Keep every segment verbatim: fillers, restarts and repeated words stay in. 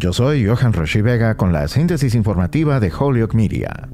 Yo soy Johan Roche Vega con la síntesis informativa de Holyoke Media.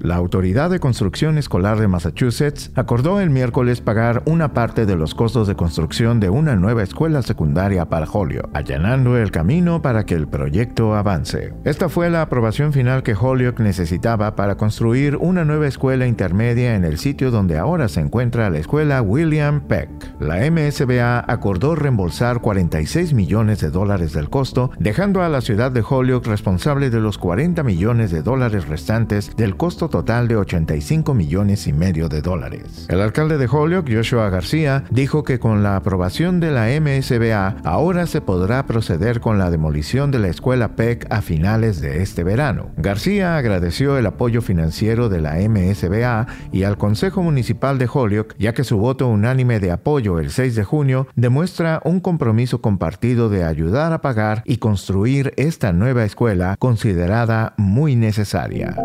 La Autoridad de Construcción Escolar de Massachusetts acordó el miércoles pagar una parte de los costos de construcción de una nueva escuela secundaria para Holyoke, allanando el camino para que el proyecto avance. Esta fue la aprobación final que Holyoke necesitaba para construir una nueva escuela intermedia en el sitio donde ahora se encuentra la escuela William Peck. La M S B A acordó reembolsar cuarenta y seis millones de dólares del costo, dejando a la ciudad de Holyoke responsable de los cuarenta millones de dólares restantes del costo total de ochenta y cinco millones y medio de dólares. El alcalde de Holyoke, Joshua A. García, dijo que con la aprobación de la M S B A, ahora se podrá proceder con la demolición de la escuela Peck a finales de este verano. García agradeció el apoyo financiero de la M S B A y al Consejo Municipal de Holyoke, ya que su voto unánime de apoyo el seis de junio demuestra un compromiso compartido de ayudar a pagar y construir esta nueva escuela considerada muy necesaria.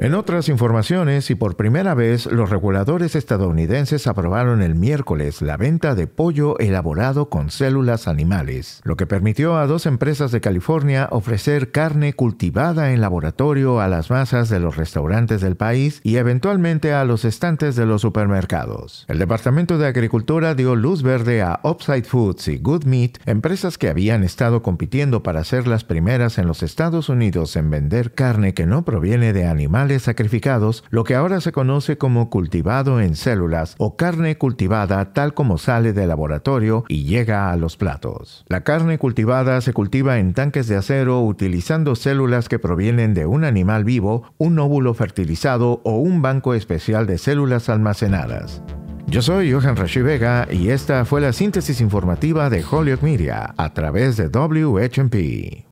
En otras informaciones, y por primera vez, los reguladores estadounidenses aprobaron el miércoles la venta de pollo elaborado con células animales, lo que permitió a dos empresas de California ofrecer carne cultivada en laboratorio a las masas de los restaurantes del país y eventualmente a los estantes de los supermercados. El Departamento de Agricultura dio luz verde a Upside Foods y Good Meat, empresas que habían estado compitiendo para ser las primeras en los Estados Unidos en vender carne que no proviene de animales sacrificados, lo que ahora se conoce como cultivado en células o carne cultivada tal como sale del laboratorio y llega a los platos. La carne cultivada se cultiva en tanques de acero utilizando células que provienen de un animal vivo, un óvulo fertilizado o un banco especial de células almacenadas. Yo soy Johan Roche Vega y esta fue la síntesis informativa de Holyoke Media a través de W H M P.